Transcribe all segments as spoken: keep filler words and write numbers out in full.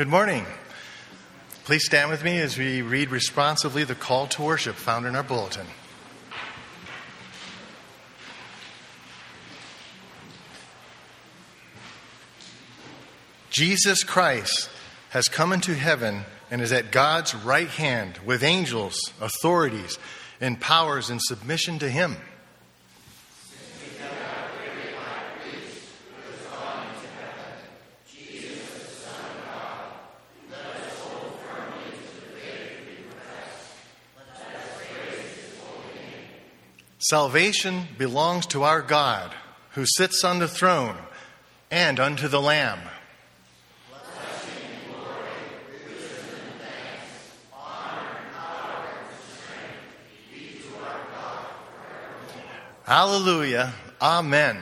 Good morning. Please stand with me as we read responsively the call to worship found in our bulletin. Jesus Christ has come into heaven and is at God's right hand with angels, authorities, and powers in submission to him. Salvation belongs to our God, who sits on the throne, and unto the Lamb. Hallelujah. Amen.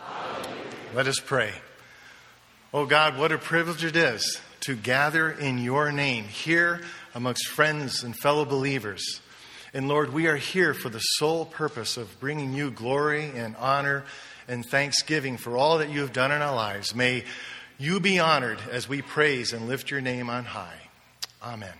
Hallelujah. Let us pray. Oh God, what a privilege it is to gather in your name here amongst friends and fellow believers. And Lord, we are here for the sole purpose of bringing you glory and honor and thanksgiving for all that you have done in our lives. May you be honored as we praise and lift your name on high. Amen.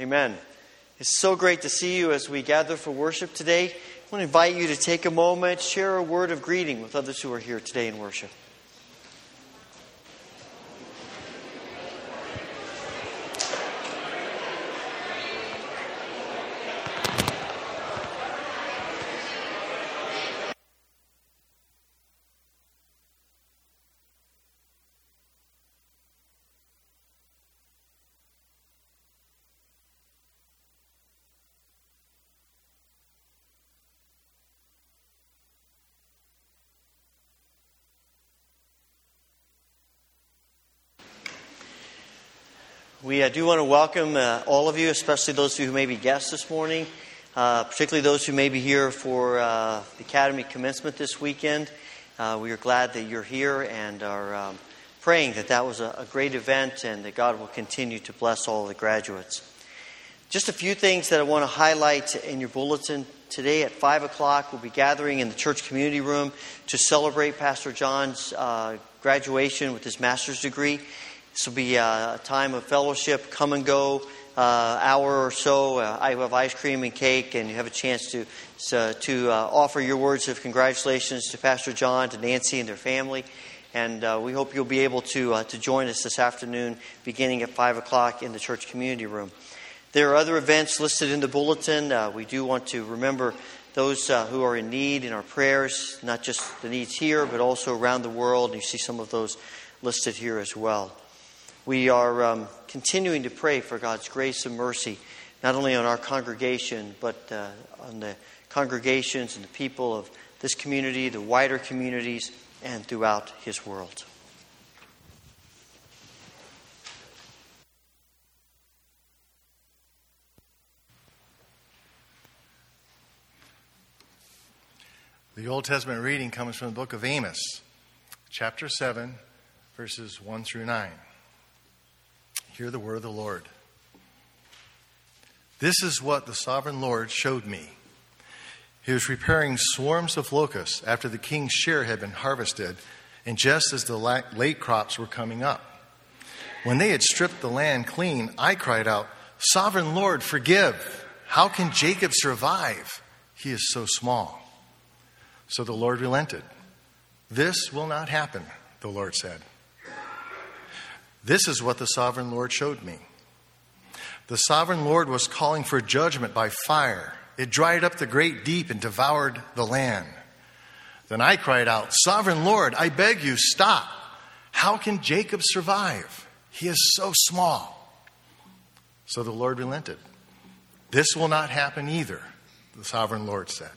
Amen. It's so great to see you as we gather for worship today. I want to invite you to take a moment, share a word of greeting with others who are here today in worship. We uh, do want to welcome uh, all of you, especially those who may be guests this morning, uh, particularly those who may be here for uh, the Academy commencement this weekend. Uh, we are glad that you're here and are um, praying that that was a, a great event and that God will continue to bless all the graduates. Just a few things that I want to highlight in your bulletin. Today at five o'clock, we'll be gathering in the church community room to celebrate Pastor John's uh, graduation with his master's degree. This will be a time of fellowship, come and go, uh, hour or so. Uh, I have ice cream and cake, and you have a chance to uh, to uh, offer your words of congratulations to Pastor John, to Nancy, and their family. And uh, we hope you'll be able to uh, to join us this afternoon, beginning at five o'clock in the church community room. There are other events listed in the bulletin. Uh, we do want to remember those uh, who are in need in our prayers, not just the needs here, but also around the world. You see some of those listed here as well. We are um, continuing to pray for God's grace and mercy, not only on our congregation, but uh, on the congregations and the people of this community, the wider communities, and throughout His world. The Old Testament reading comes from the book of Amos, chapter seven, verses one through nine. Hear the word of the Lord. This is what the sovereign Lord showed me. He was preparing swarms of locusts after the king's share had been harvested, and just as the late crops were coming up. When they had stripped the land clean, I cried out, "Sovereign Lord, forgive! How can Jacob survive? He is so small." So the Lord relented. "This will not happen," the Lord said. This is what the sovereign Lord showed me. The sovereign Lord was calling for judgment by fire. It dried up the great deep and devoured the land. Then I cried out, "Sovereign Lord, I beg you, stop. How can Jacob survive? He is so small." So the Lord relented. "This will not happen either," the sovereign Lord said.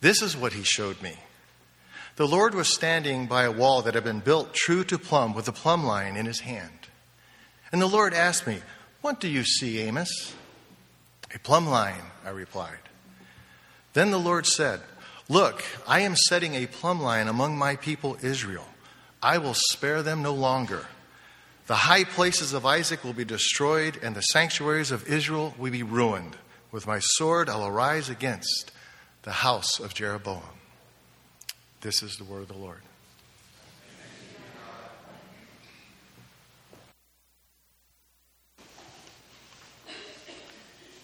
This is what he showed me. The Lord was standing by a wall that had been built true to plumb with a plumb line in his hand. And the Lord asked me, "What do you see, Amos?" "A plumb line," I replied. Then the Lord said, "Look, I am setting a plumb line among my people Israel. I will spare them no longer. The high places of Isaac will be destroyed, and the sanctuaries of Israel will be ruined. With my sword I will rise against the house of Jeroboam." This is the word of the Lord.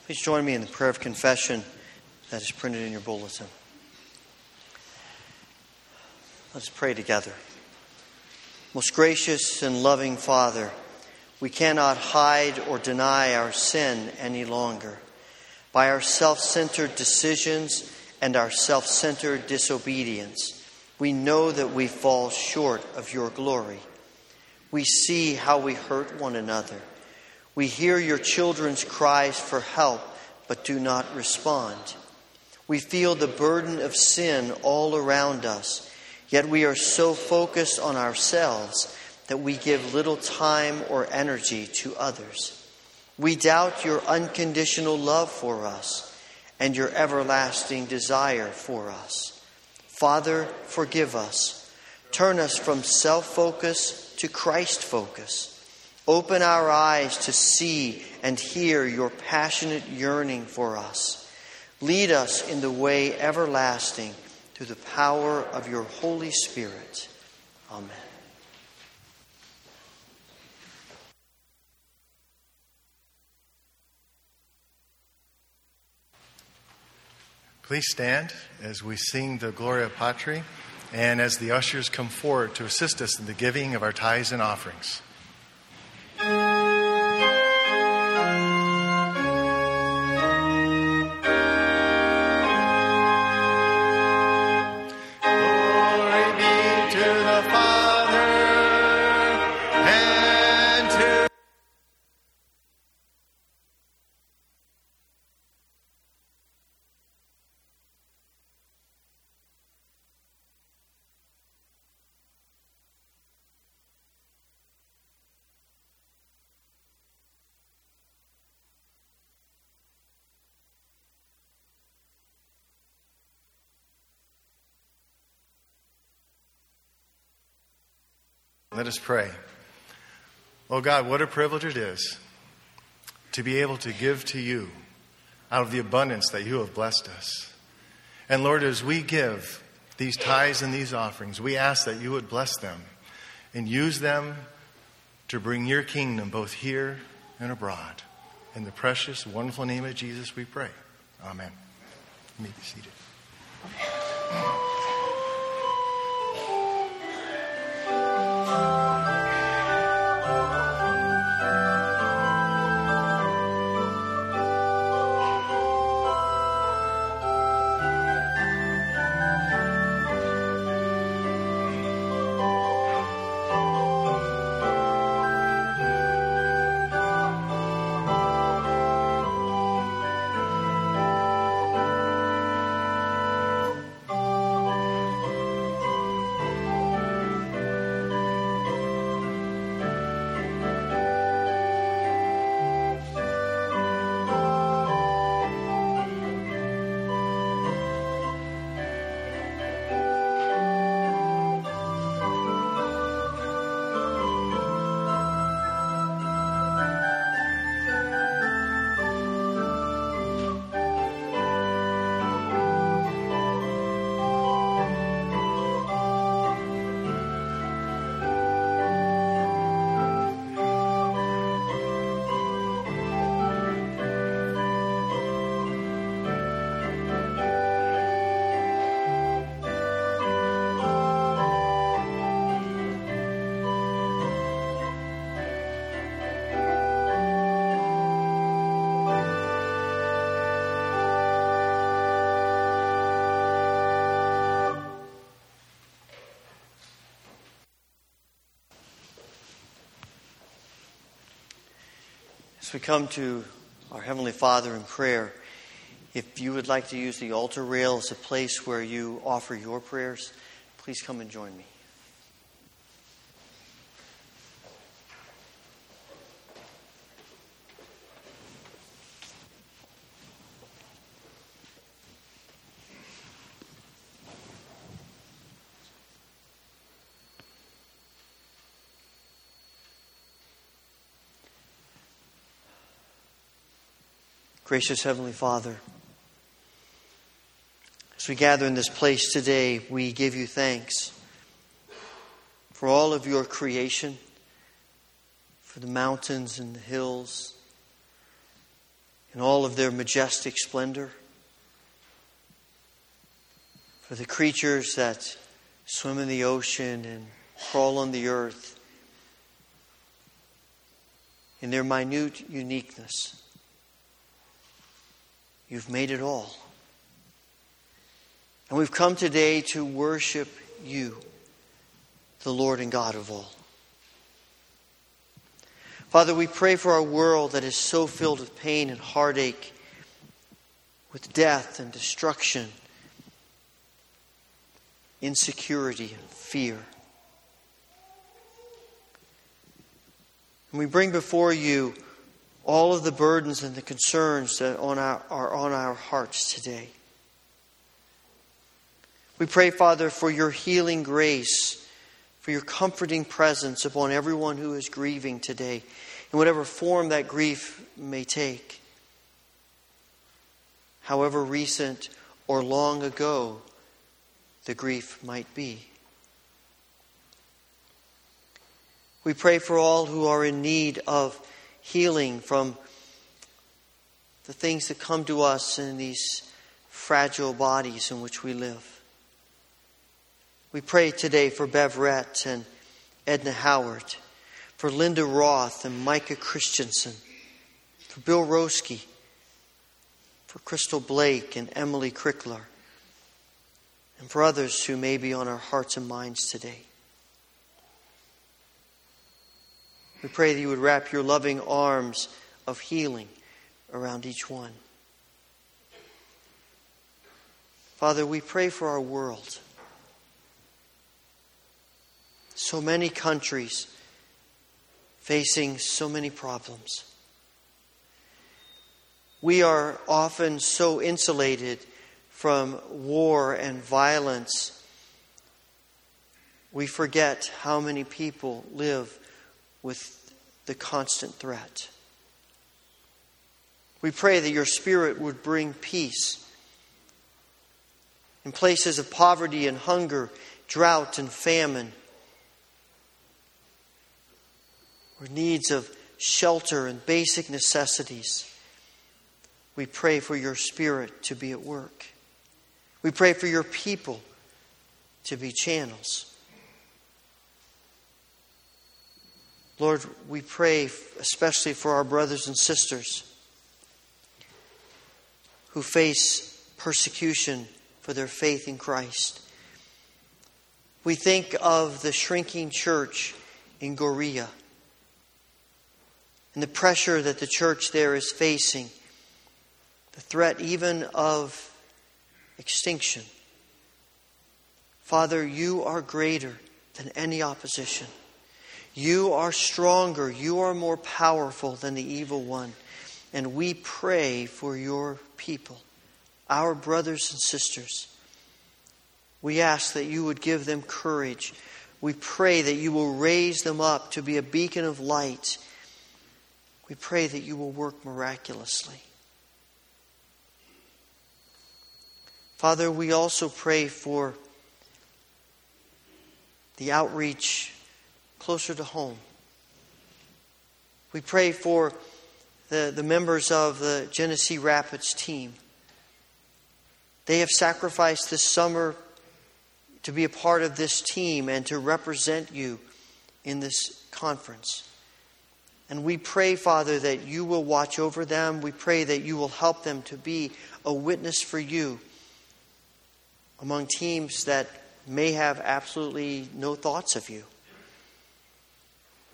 Please join me in the prayer of confession that is printed in your bulletin. Let's pray together. Most gracious and loving Father, we cannot hide or deny our sin any longer. By our self-centered decisions and our self-centered disobedience, we know that we fall short of your glory. We see how we hurt one another. We hear your children's cries for help, but do not respond. We feel the burden of sin all around us, yet we are so focused on ourselves that we give little time or energy to others. We doubt your unconditional love for us and your everlasting desire for us. Father, forgive us. Turn us from self-focus to Christ-focus. Open our eyes to see and hear your passionate yearning for us. Lead us in the way everlasting through the power of your Holy Spirit. Amen. Please stand as we sing the Gloria Patri and as the ushers come forward to assist us in the giving of our tithes and offerings. Let us pray. Oh God, what a privilege it is to be able to give to you out of the abundance that you have blessed us. And Lord, as we give these tithes and these offerings, we ask that you would bless them and use them to bring your kingdom both here and abroad. In the precious, wonderful name of Jesus we pray. Amen. You may be seated. As we come to our Heavenly Father in prayer, if you would like to use the altar rail as a place where you offer your prayers, please come and join me. Gracious Heavenly Father, as we gather in this place today, we give you thanks for all of your creation, for the mountains and the hills, and all of their majestic splendor, for the creatures that swim in the ocean and crawl on the earth, in their minute uniqueness. You've made it all. And we've come today to worship you, the Lord and God of all. Father, we pray for our world that is so filled with pain and heartache, with death and destruction, insecurity and fear. And we bring before you all of the burdens and the concerns that on our, are on our hearts today. We pray, Father, for your healing grace, for your comforting presence upon everyone who is grieving today, in whatever form that grief may take, however recent or long ago the grief might be. We pray for all who are in need of healing from the things that come to us in these fragile bodies in which we live. We pray today for Bev Rett and Edna Howard, for Linda Roth and Micah Christensen, for Bill Roski, for Crystal Blake and Emily Crickler, and for others who may be on our hearts and minds today. We pray that you would wrap your loving arms of healing around each one. Father, we pray for our world. So many countries facing so many problems. We are often so insulated from war and violence, we forget how many people live with the constant threat. We pray that your Spirit would bring peace in places of poverty and hunger, drought and famine, or needs of shelter and basic necessities. We pray for your Spirit to be at work. We pray for your people to be channels. Lord, we pray especially for our brothers and sisters who face persecution for their faith in Christ. We think of the shrinking church in Gorea and the pressure that the church there is facing, the threat even of extinction. Father, you are greater than any opposition. You are stronger. You are more powerful than the evil one. And we pray for your people, our brothers and sisters. We ask that you would give them courage. We pray that you will raise them up to be a beacon of light. We pray that you will work miraculously. Father, we also pray for the outreach closer to home. We pray for the, the members of the Genesee Rapids team. They have sacrificed this summer to be a part of this team and to represent you in this conference. And we pray, Father, that you will watch over them. We pray that you will help them to be a witness for you among teams that may have absolutely no thoughts of you.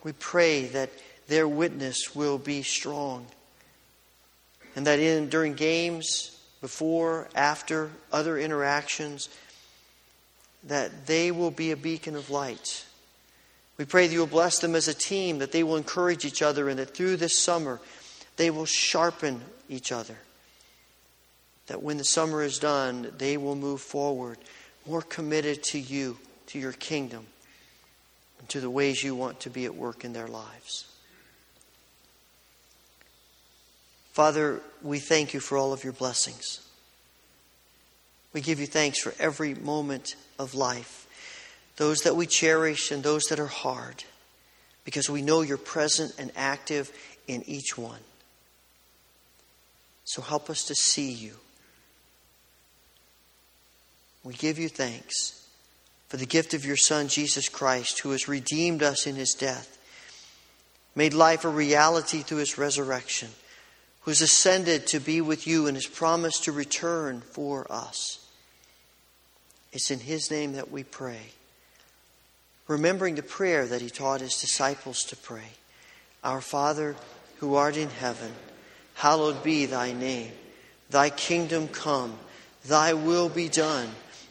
We pray that their witness will be strong, and that in during games, before, after, other interactions, that they will be a beacon of light. We pray that you will bless them as a team, that they will encourage each other, and that through this summer, they will sharpen each other. That when the summer is done, they will move forward more committed to you, to your kingdom, and to the ways you want to be at work in their lives. Father, we thank you for all of your blessings. We give you thanks for every moment of life, those that we cherish and those that are hard, because we know you're present and active in each one. So help us to see you. We give you thanks for the gift of your Son, Jesus Christ, who has redeemed us in his death, made life a reality through his resurrection, who has ascended to be with you and has promised to return for us. It's in his name that we pray, remembering the prayer that he taught his disciples to pray. Our Father, who art in heaven, hallowed be thy name. Thy kingdom come. Thy will be done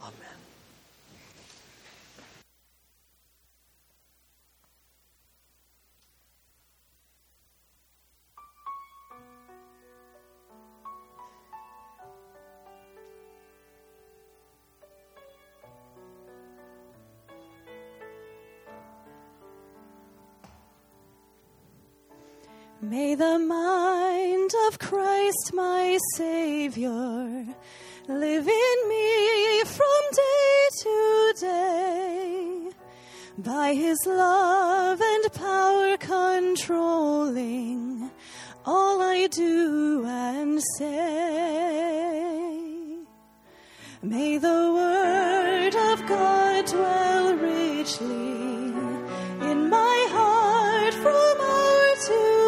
Amen. May the mind of Christ my Savior live in me from day to day, by his love and power controlling all I do and say. May the word of God dwell richly in my heart from hour to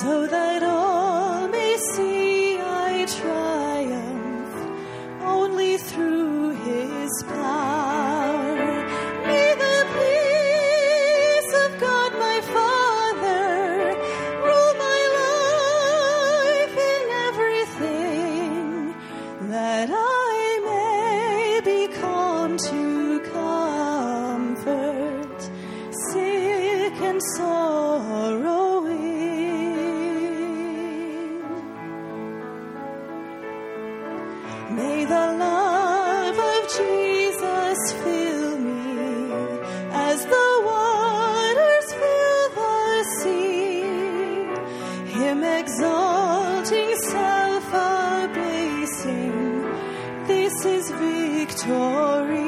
so that all may see I triumph only through his power. May the peace of God my Father rule my life in everything, that I may be calm to comfort sick and sorrow. May the love of Jesus fill me as the waters fill the sea, him exalting, self-abasing, this is victory.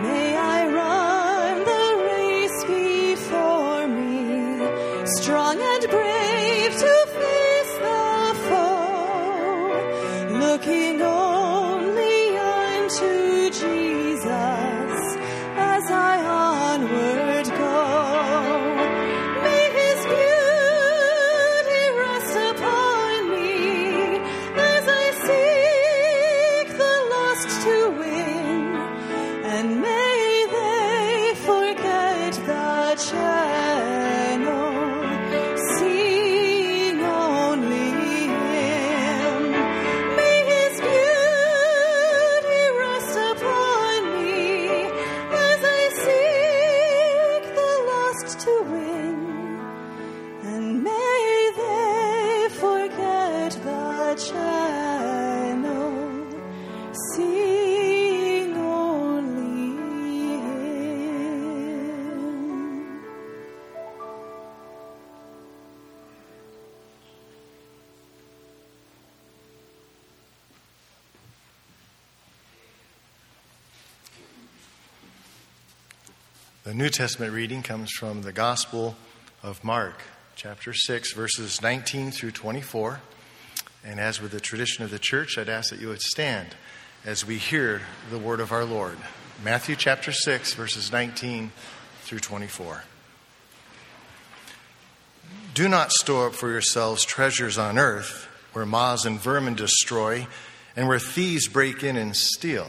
May I run the race before me, strong and brave to looking only unto Jesus as I onward go. May his beauty rest upon me as I seek the lost to win, and may they forget the channel, seeing only him. Channel, sing only him. The New Testament reading comes from the Gospel of Mark, chapter six, verses nineteen through twenty-four. And as with the tradition of the church, I'd ask that you would stand as we hear the word of our Lord. Matthew chapter six, verses nineteen through twenty-four. Do not store up for yourselves treasures on earth, where moths and vermin destroy, and where thieves break in and steal.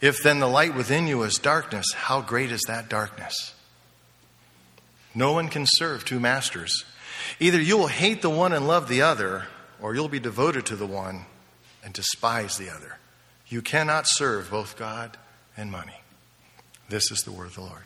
If then the light within you is darkness, how great is that darkness? No one can serve two masters. Either you will hate the one and love the other, or you'll be devoted to the one and despise the other. You cannot serve both God and money. This is the word of the Lord.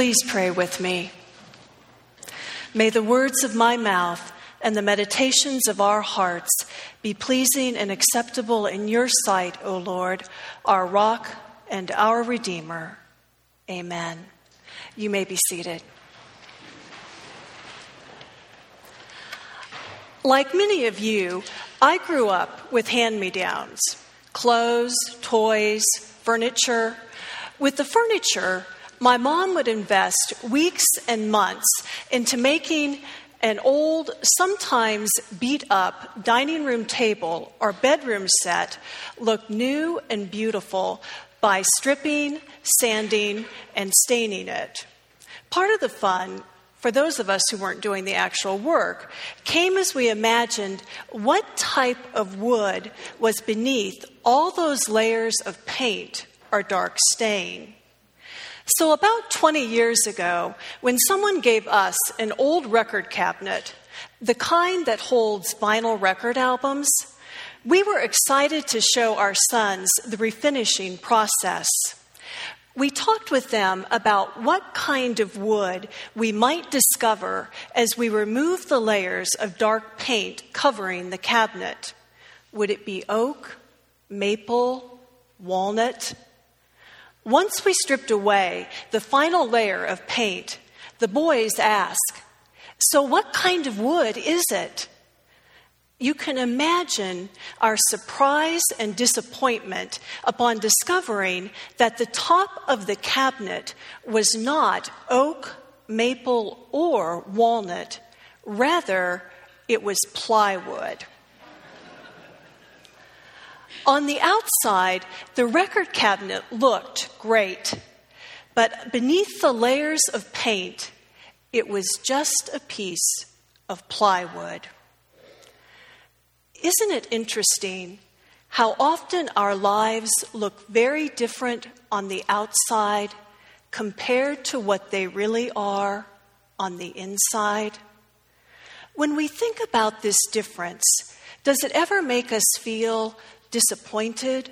Please pray with me. May the words of my mouth and the meditations of our hearts be pleasing and acceptable in your sight, O Lord, our rock and our Redeemer. Amen. You may be seated. Like many of you, I grew up with hand-me-downs, clothes, toys, furniture. With the furniture, my mom would invest weeks and months into making an old, sometimes beat-up dining room table or bedroom set look new and beautiful by stripping, sanding, and staining it. Part of the fun, for those of us who weren't doing the actual work, came as we imagined what type of wood was beneath all those layers of paint or dark stain. So about twenty years ago, when someone gave us an old record cabinet, the kind that holds vinyl record albums, we were excited to show our sons the refinishing process. We talked with them about what kind of wood we might discover as we remove the layers of dark paint covering the cabinet. Would it be oak, maple, walnut? Once we stripped away the final layer of paint, the boys asked, "So what kind of wood is it?" You can imagine our surprise and disappointment upon discovering that the top of the cabinet was not oak, maple, or walnut. Rather, it was plywood. On the outside, the record cabinet looked great, but beneath the layers of paint, it was just a piece of plywood. Isn't it interesting how often our lives look very different on the outside compared to what they really are on the inside? When we think about this difference, does it ever make us feel disappointed,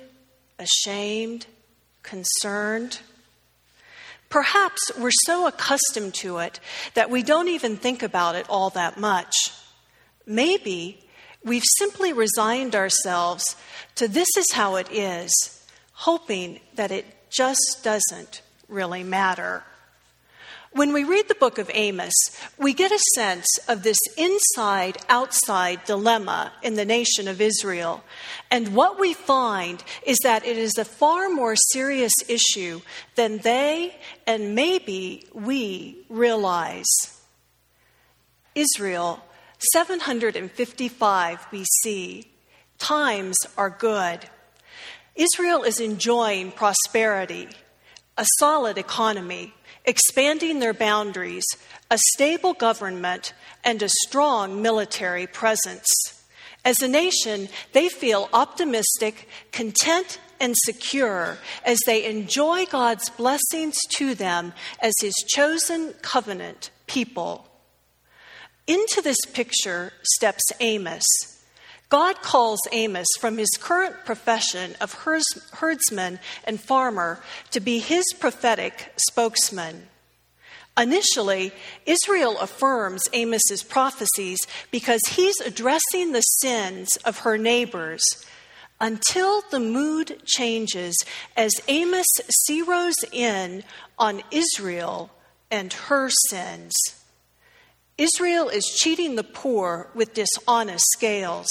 ashamed, concerned? Perhaps we're so accustomed to it that we don't even think about it all that much. Maybe we've simply resigned ourselves to this is how it is, hoping that it just doesn't really matter. When we read the book of Amos, we get a sense of this inside-outside dilemma in the nation of Israel. And what we find is that it is a far more serious issue than they and maybe we realize. Israel, seven fifty-five B C, times are good. Israel is enjoying prosperity, a solid economy, expanding their boundaries, a stable government, and a strong military presence. As a nation, they feel optimistic, content, and secure as they enjoy God's blessings to them as His chosen covenant people. Into this picture steps Amos. God calls Amos from his current profession of herdsman and farmer to be His prophetic spokesman. Initially, Israel affirms Amos's prophecies because he's addressing the sins of her neighbors, until the mood changes as Amos zeroes in on Israel and her sins. Israel is cheating the poor with dishonest scales,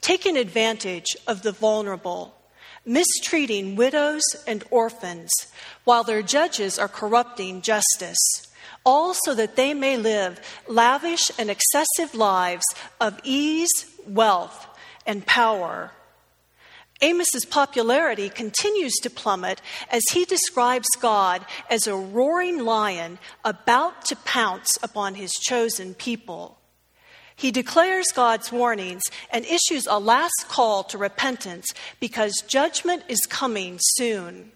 taking advantage of the vulnerable, mistreating widows and orphans, while their judges are corrupting justice, all so that they may live lavish and excessive lives of ease, wealth, and power. Amos's popularity continues to plummet as he describes God as a roaring lion about to pounce upon His chosen people. He declares God's warnings and issues a last call to repentance because judgment is coming soon.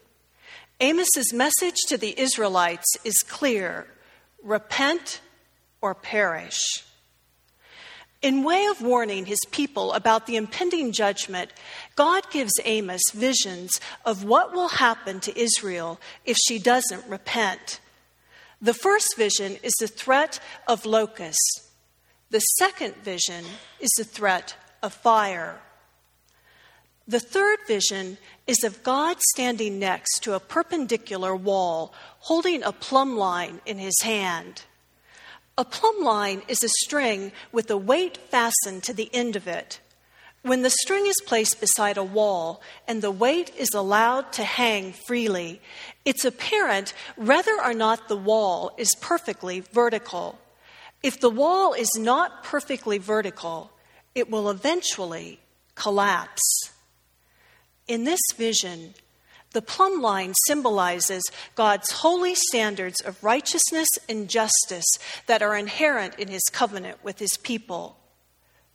Amos's message to the Israelites is clear: repent or perish. In way of warning His people about the impending judgment, God gives Amos visions of what will happen to Israel if she doesn't repent. The first vision is the threat of locusts. The second vision is the threat of fire. The third vision is of God standing next to a perpendicular wall, holding a plumb line in his hand. A plumb line is a string with a weight fastened to the end of it. When the string is placed beside a wall and the weight is allowed to hang freely, it's apparent whether or not the wall is perfectly vertical. If the wall is not perfectly vertical, it will eventually collapse. In this vision, the plumb line symbolizes God's holy standards of righteousness and justice that are inherent in his covenant with his people.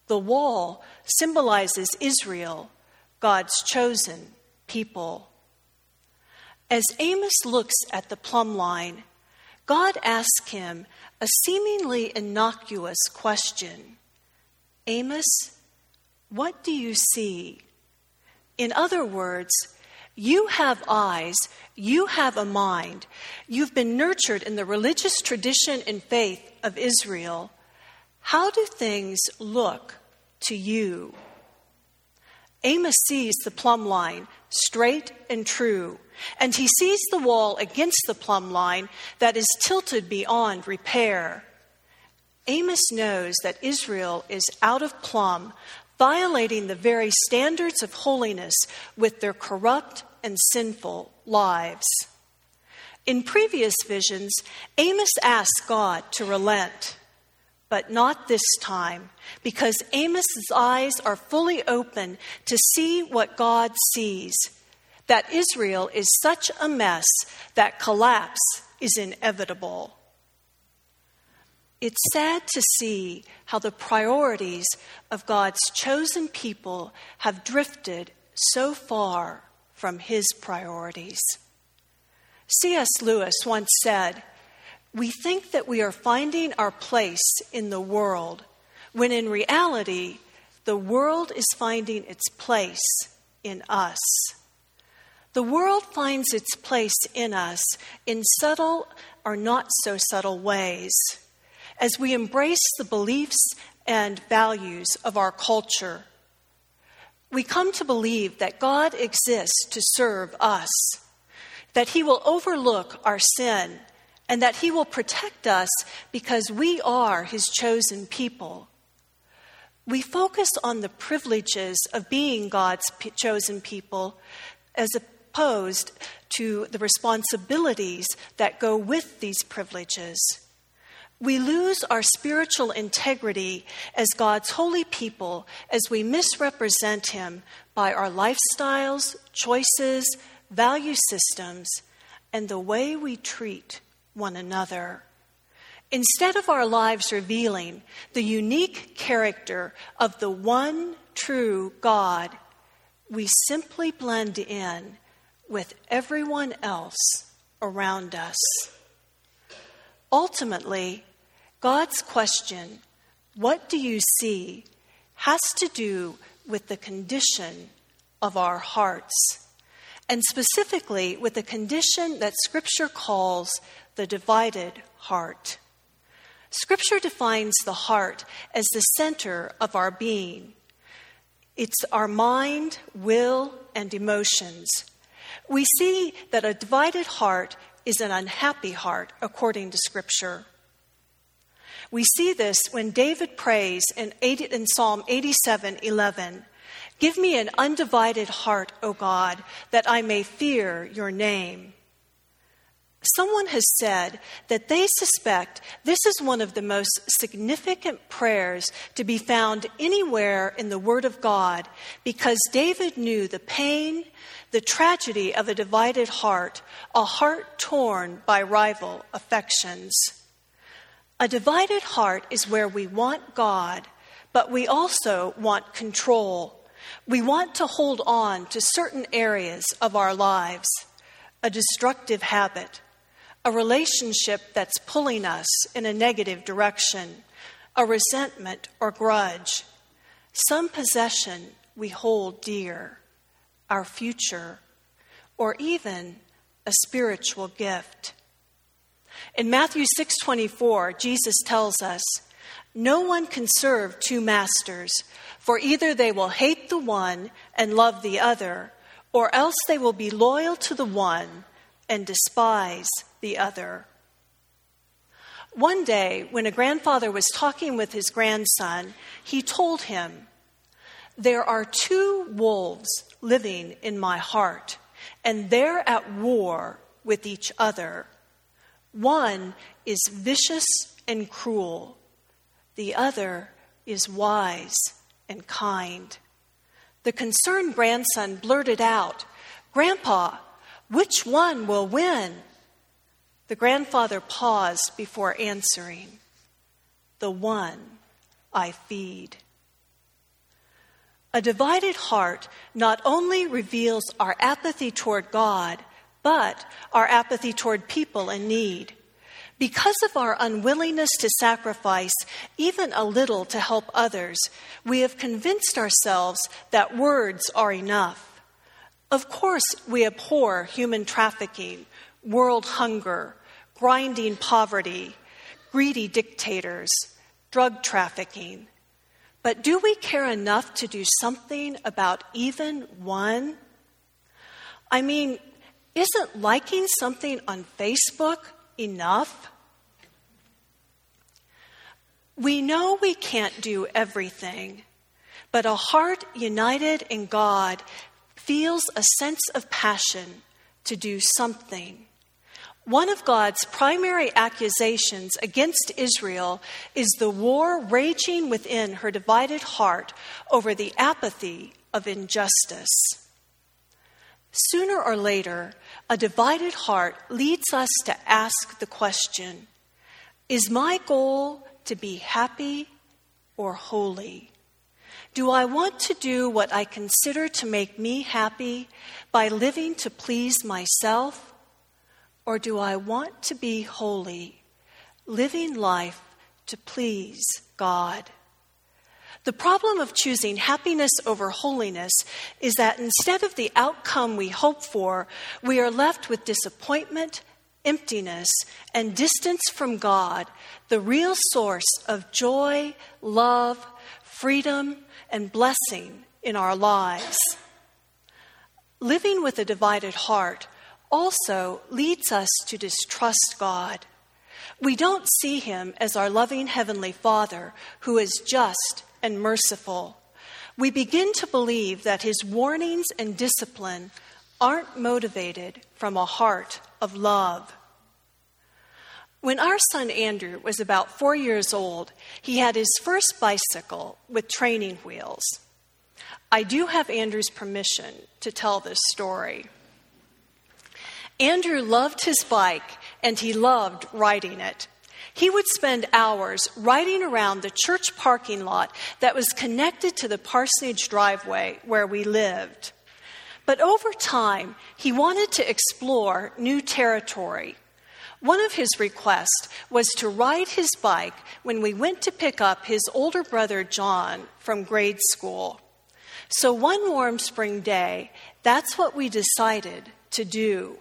The wall symbolizes Israel, God's chosen people. As Amos looks at the plumb line, God asks him a seemingly innocuous question. Amos, what do you see? In other words, you have eyes, you have a mind, you've been nurtured in the religious tradition and faith of Israel. How do things look to you? Amos sees the plumb line straight and true, and he sees the wall against the plumb line that is tilted beyond repair. Amos knows that Israel is out of plumb, violating the very standards of holiness with their corrupt and sinful lives. In previous visions, Amos asked God to relent, but not this time, because Amos's eyes are fully open to see what God sees, that Israel is such a mess that collapse is inevitable. It's sad to see how the priorities of God's chosen people have drifted so far from his priorities. C S Lewis once said, "We think that we are finding our place in the world, when in reality, the world is finding its place in us." The world finds its place in us in subtle or not so subtle ways, as we embrace the beliefs and values of our culture. We come to believe that God exists to serve us, that he will overlook our sin, and that he will protect us because we are his chosen people. We focus on the privileges of being God's chosen people as opposed to the responsibilities that go with these privileges. We lose our spiritual integrity as God's holy people as we misrepresent him by our lifestyles, choices, value systems, and the way we treat one another. Instead of our lives revealing the unique character of the one true God, we simply blend in with everyone else around us. Ultimately, God's question, "What do you see?" has to do with the condition of our hearts, and specifically with the condition that Scripture calls the divided heart. Scripture defines the heart as the center of our being. It's our mind, will, and emotions. We see that a divided heart is an unhappy heart, according to Scripture. We see this when David prays in, in Psalm eighty-seven eleven, "Give me an undivided heart, O God, that I may fear your name." Someone has said that they suspect this is one of the most significant prayers to be found anywhere in the Word of God, because David knew the pain, the tragedy of a divided heart, a heart torn by rival affections. A divided heart is where we want God, but we also want control. We want to hold on to certain areas of our lives, a destructive habit, a relationship that's pulling us in a negative direction, a resentment or grudge, some possession we hold dear, our future, or even a spiritual gift. In Matthew six twenty-four, Jesus tells us, "No one can serve two masters, for either they will hate the one and love the other, or else they will be loyal to the one and despise the other." One day, when a grandfather was talking with his grandson, he told him, "There are two wolves living in my heart, and they're at war with each other. One is vicious and cruel. The other is wise and kind." The concerned grandson blurted out, "Grandpa, which one will win?" The grandfather paused before answering, "The one I feed." A divided heart not only reveals our apathy toward God, but our apathy toward people in need. Because of our unwillingness to sacrifice even a little to help others, we have convinced ourselves that words are enough. Of course, we abhor human trafficking, world hunger, grinding poverty, greedy dictators, drug trafficking. But do we care enough to do something about even one? I mean, isn't liking something on Facebook enough? We know we can't do everything, but a heart united in God feels a sense of passion to do something. One of God's primary accusations against Israel is the war raging within her divided heart over the apathy of injustice. Sooner or later, a divided heart leads us to ask the question, is my goal to be happy or holy? Do I want to do what I consider to make me happy by living to please myself? Or do I want to be holy, living life to please God? The problem of choosing happiness over holiness is that instead of the outcome we hope for, we are left with disappointment, emptiness, and distance from God, the real source of joy, love, freedom, and blessing in our lives. Living with a divided heart also leads us to distrust God. We don't see him as our loving Heavenly Father who is just and merciful. We begin to believe that his warnings and discipline aren't motivated from a heart of love. When our son Andrew was about four years old, he had his first bicycle with training wheels. I do have Andrew's permission to tell this story. Andrew loved his bike and he loved riding it. He would spend hours riding around the church parking lot that was connected to the parsonage driveway where we lived. But over time, he wanted to explore new territory. One of his requests was to ride his bike when we went to pick up his older brother, John, from grade school. So one warm spring day, that's what we decided to do.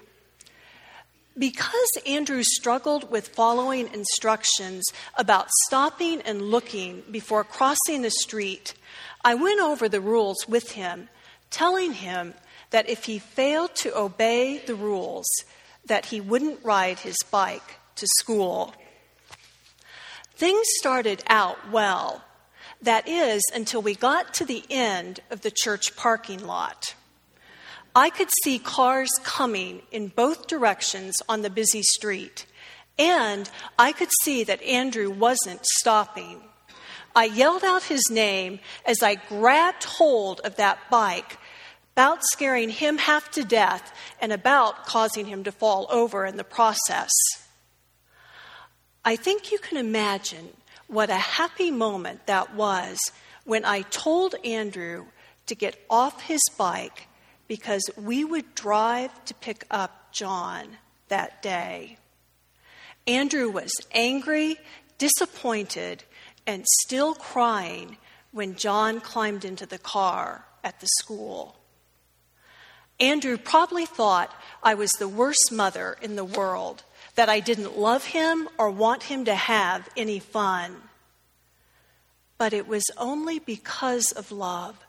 Because Andrew struggled with following instructions about stopping and looking before crossing the street, I went over the rules with him, telling him that if he failed to obey the rules, that he wouldn't ride his bike to school. Things started out well. That is, until we got to the end of the church parking lot. I could see cars coming in both directions on the busy street, and I could see that Andrew wasn't stopping. I yelled out his name as I grabbed hold of that bike, about scaring him half to death and about causing him to fall over in the process. I think you can imagine what a happy moment that was when I told Andrew to get off his bike because we would drive to pick up John that day. Andrew was angry, disappointed, and still crying when John climbed into the car at the school. Andrew probably thought I was the worst mother in the world, that I didn't love him or want him to have any fun. But it was only because of love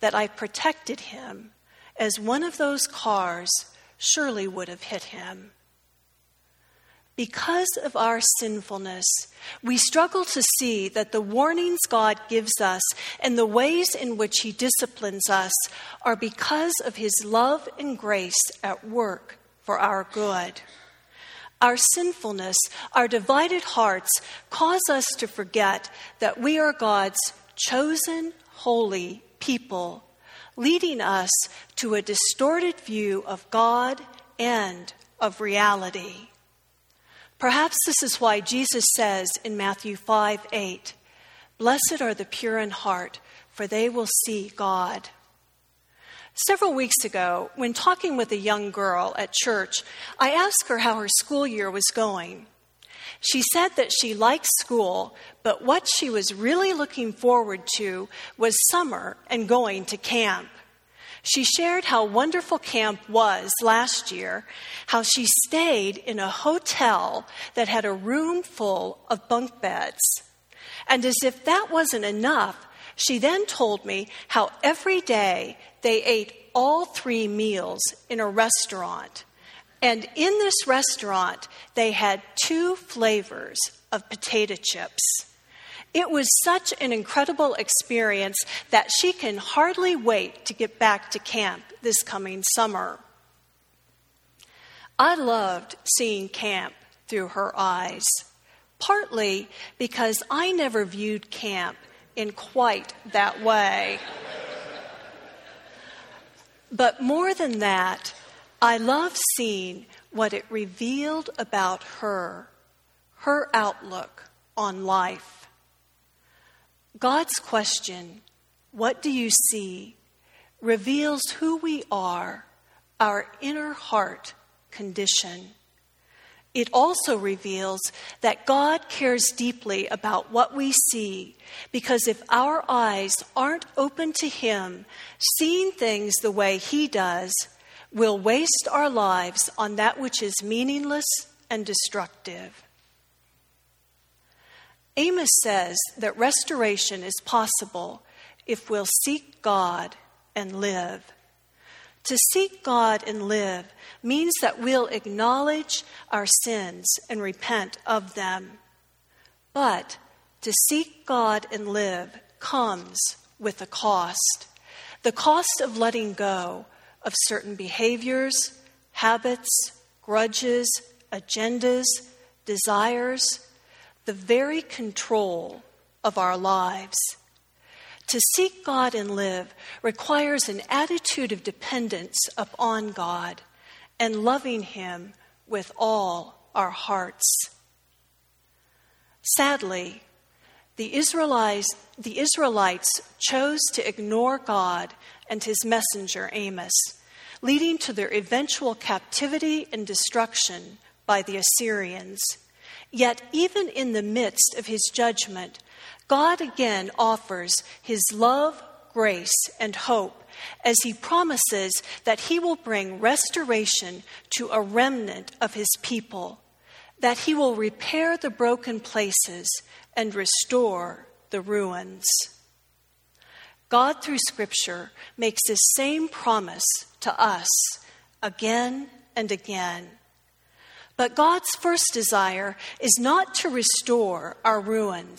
that I protected him, as one of those cars surely would have hit him. Because of our sinfulness, we struggle to see that the warnings God gives us and the ways in which he disciplines us are because of his love and grace at work for our good. Our sinfulness, our divided hearts, cause us to forget that we are God's chosen, holy people, leading us to a distorted view of God and of reality. Perhaps this is why Jesus says in Matthew five eight, "Blessed are the pure in heart, for they will see God." Several weeks ago, when talking with a young girl at church, I asked her how her school year was going. She said that she liked school, but what she was really looking forward to was summer and going to camp. She shared how wonderful camp was last year, how she stayed in a hotel that had a room full of bunk beds. And as if that wasn't enough, she then told me how every day they ate all three meals in a restaurant. And in this restaurant, they had two flavors of potato chips. It was such an incredible experience that she can hardly wait to get back to camp this coming summer. I loved seeing camp through her eyes, partly because I never viewed camp in quite that way. But more than that, I loved seeing what it revealed about her, her outlook on life. God's question, "What do you see?" reveals who we are, our inner heart condition. It also reveals that God cares deeply about what we see, because if our eyes aren't open to him, seeing things the way he does, we'll waste our lives on that which is meaningless and destructive. Amos says that restoration is possible if we'll seek God and live. To seek God and live means that we'll acknowledge our sins and repent of them. But to seek God and live comes with a cost. The cost of letting go of certain behaviors, habits, grudges, agendas, desires, the very control of our lives. To seek God and live requires an attitude of dependence upon God and loving him with all our hearts. Sadly, the Israelites, the Israelites chose to ignore God and his messenger Amos, leading to their eventual captivity and destruction by the Assyrians. Yet even in the midst of his judgment, God again offers his love, grace, and hope as he promises that he will bring restoration to a remnant of his people, that he will repair the broken places and restore the ruins. God, through Scripture, makes this same promise to us again and again. But God's first desire is not to restore our ruins.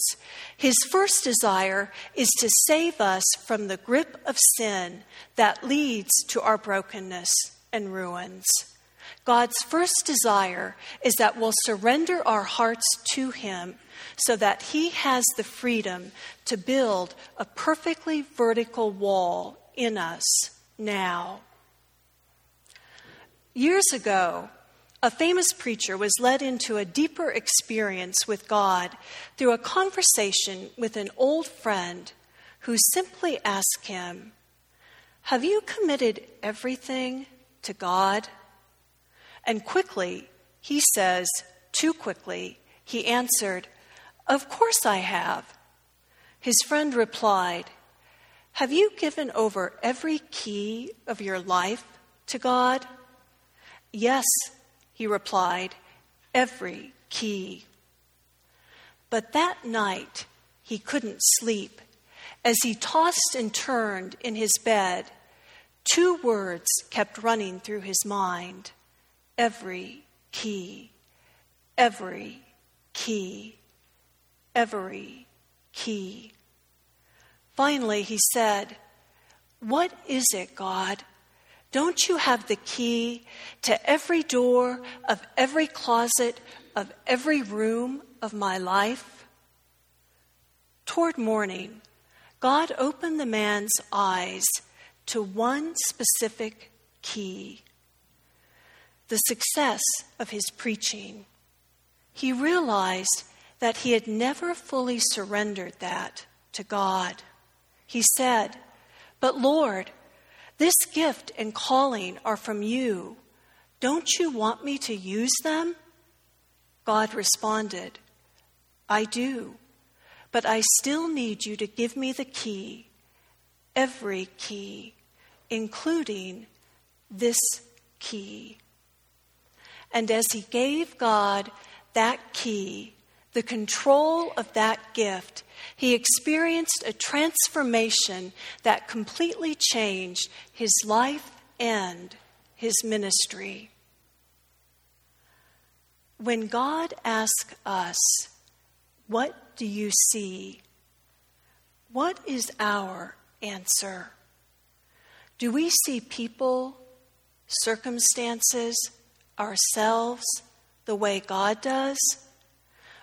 His first desire is to save us from the grip of sin that leads to our brokenness and ruins. God's first desire is that we'll surrender our hearts to him so that he has the freedom to build a perfectly vertical wall in us now. Years ago, a famous preacher was led into a deeper experience with God through a conversation with an old friend who simply asked him, "Have you committed everything to God?" And quickly, he says, too quickly, he answered, "Of course I have." His friend replied, "Have you given over every key of your life to God?" "Yes," he replied, every key. But that night, he couldn't sleep. As he tossed and turned in his bed, two words kept running through his mind. Every key, every key, every key. Finally, he said, "What is it, God? Don't you have the key to every door of every closet of every room of my life?" Toward morning, God opened the man's eyes to one specific key: the success of his preaching. He realized that he had never fully surrendered that to God. He said, "But Lord, this gift and calling are from you. Don't you want me to use them?" God responded, "I do, but I still need you to give me the key, every key, including this key." And as he gave God that key, the control of that gift, he experienced a transformation that completely changed his life and his ministry. When God asks us, "What do you see?" what is our answer? Do we see people, circumstances, ourselves the way God does?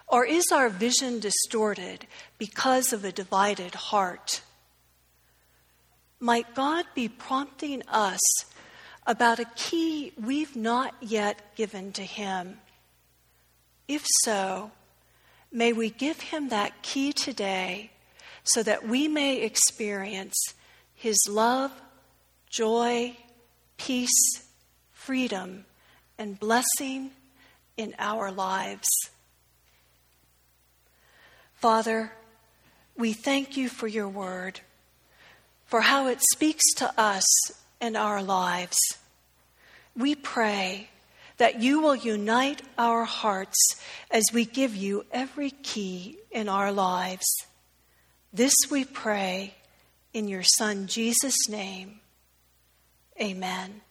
Or is our vision distorted because of a divided heart? Might God be prompting us about a key we've not yet given to him? If so, may we give him that key today so that we may experience his love, joy, peace, freedom, and blessing in our lives. Father, we thank you for your word, for how it speaks to us and our lives. We pray that you will unite our hearts as we give you every key in our lives. This we pray in your Son Jesus' name. Amen.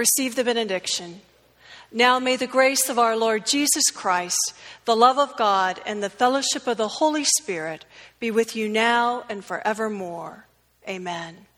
receive the benediction. Now may the grace of our Lord Jesus Christ, the love of God, and the fellowship of the Holy Spirit be with you now and forevermore. Amen.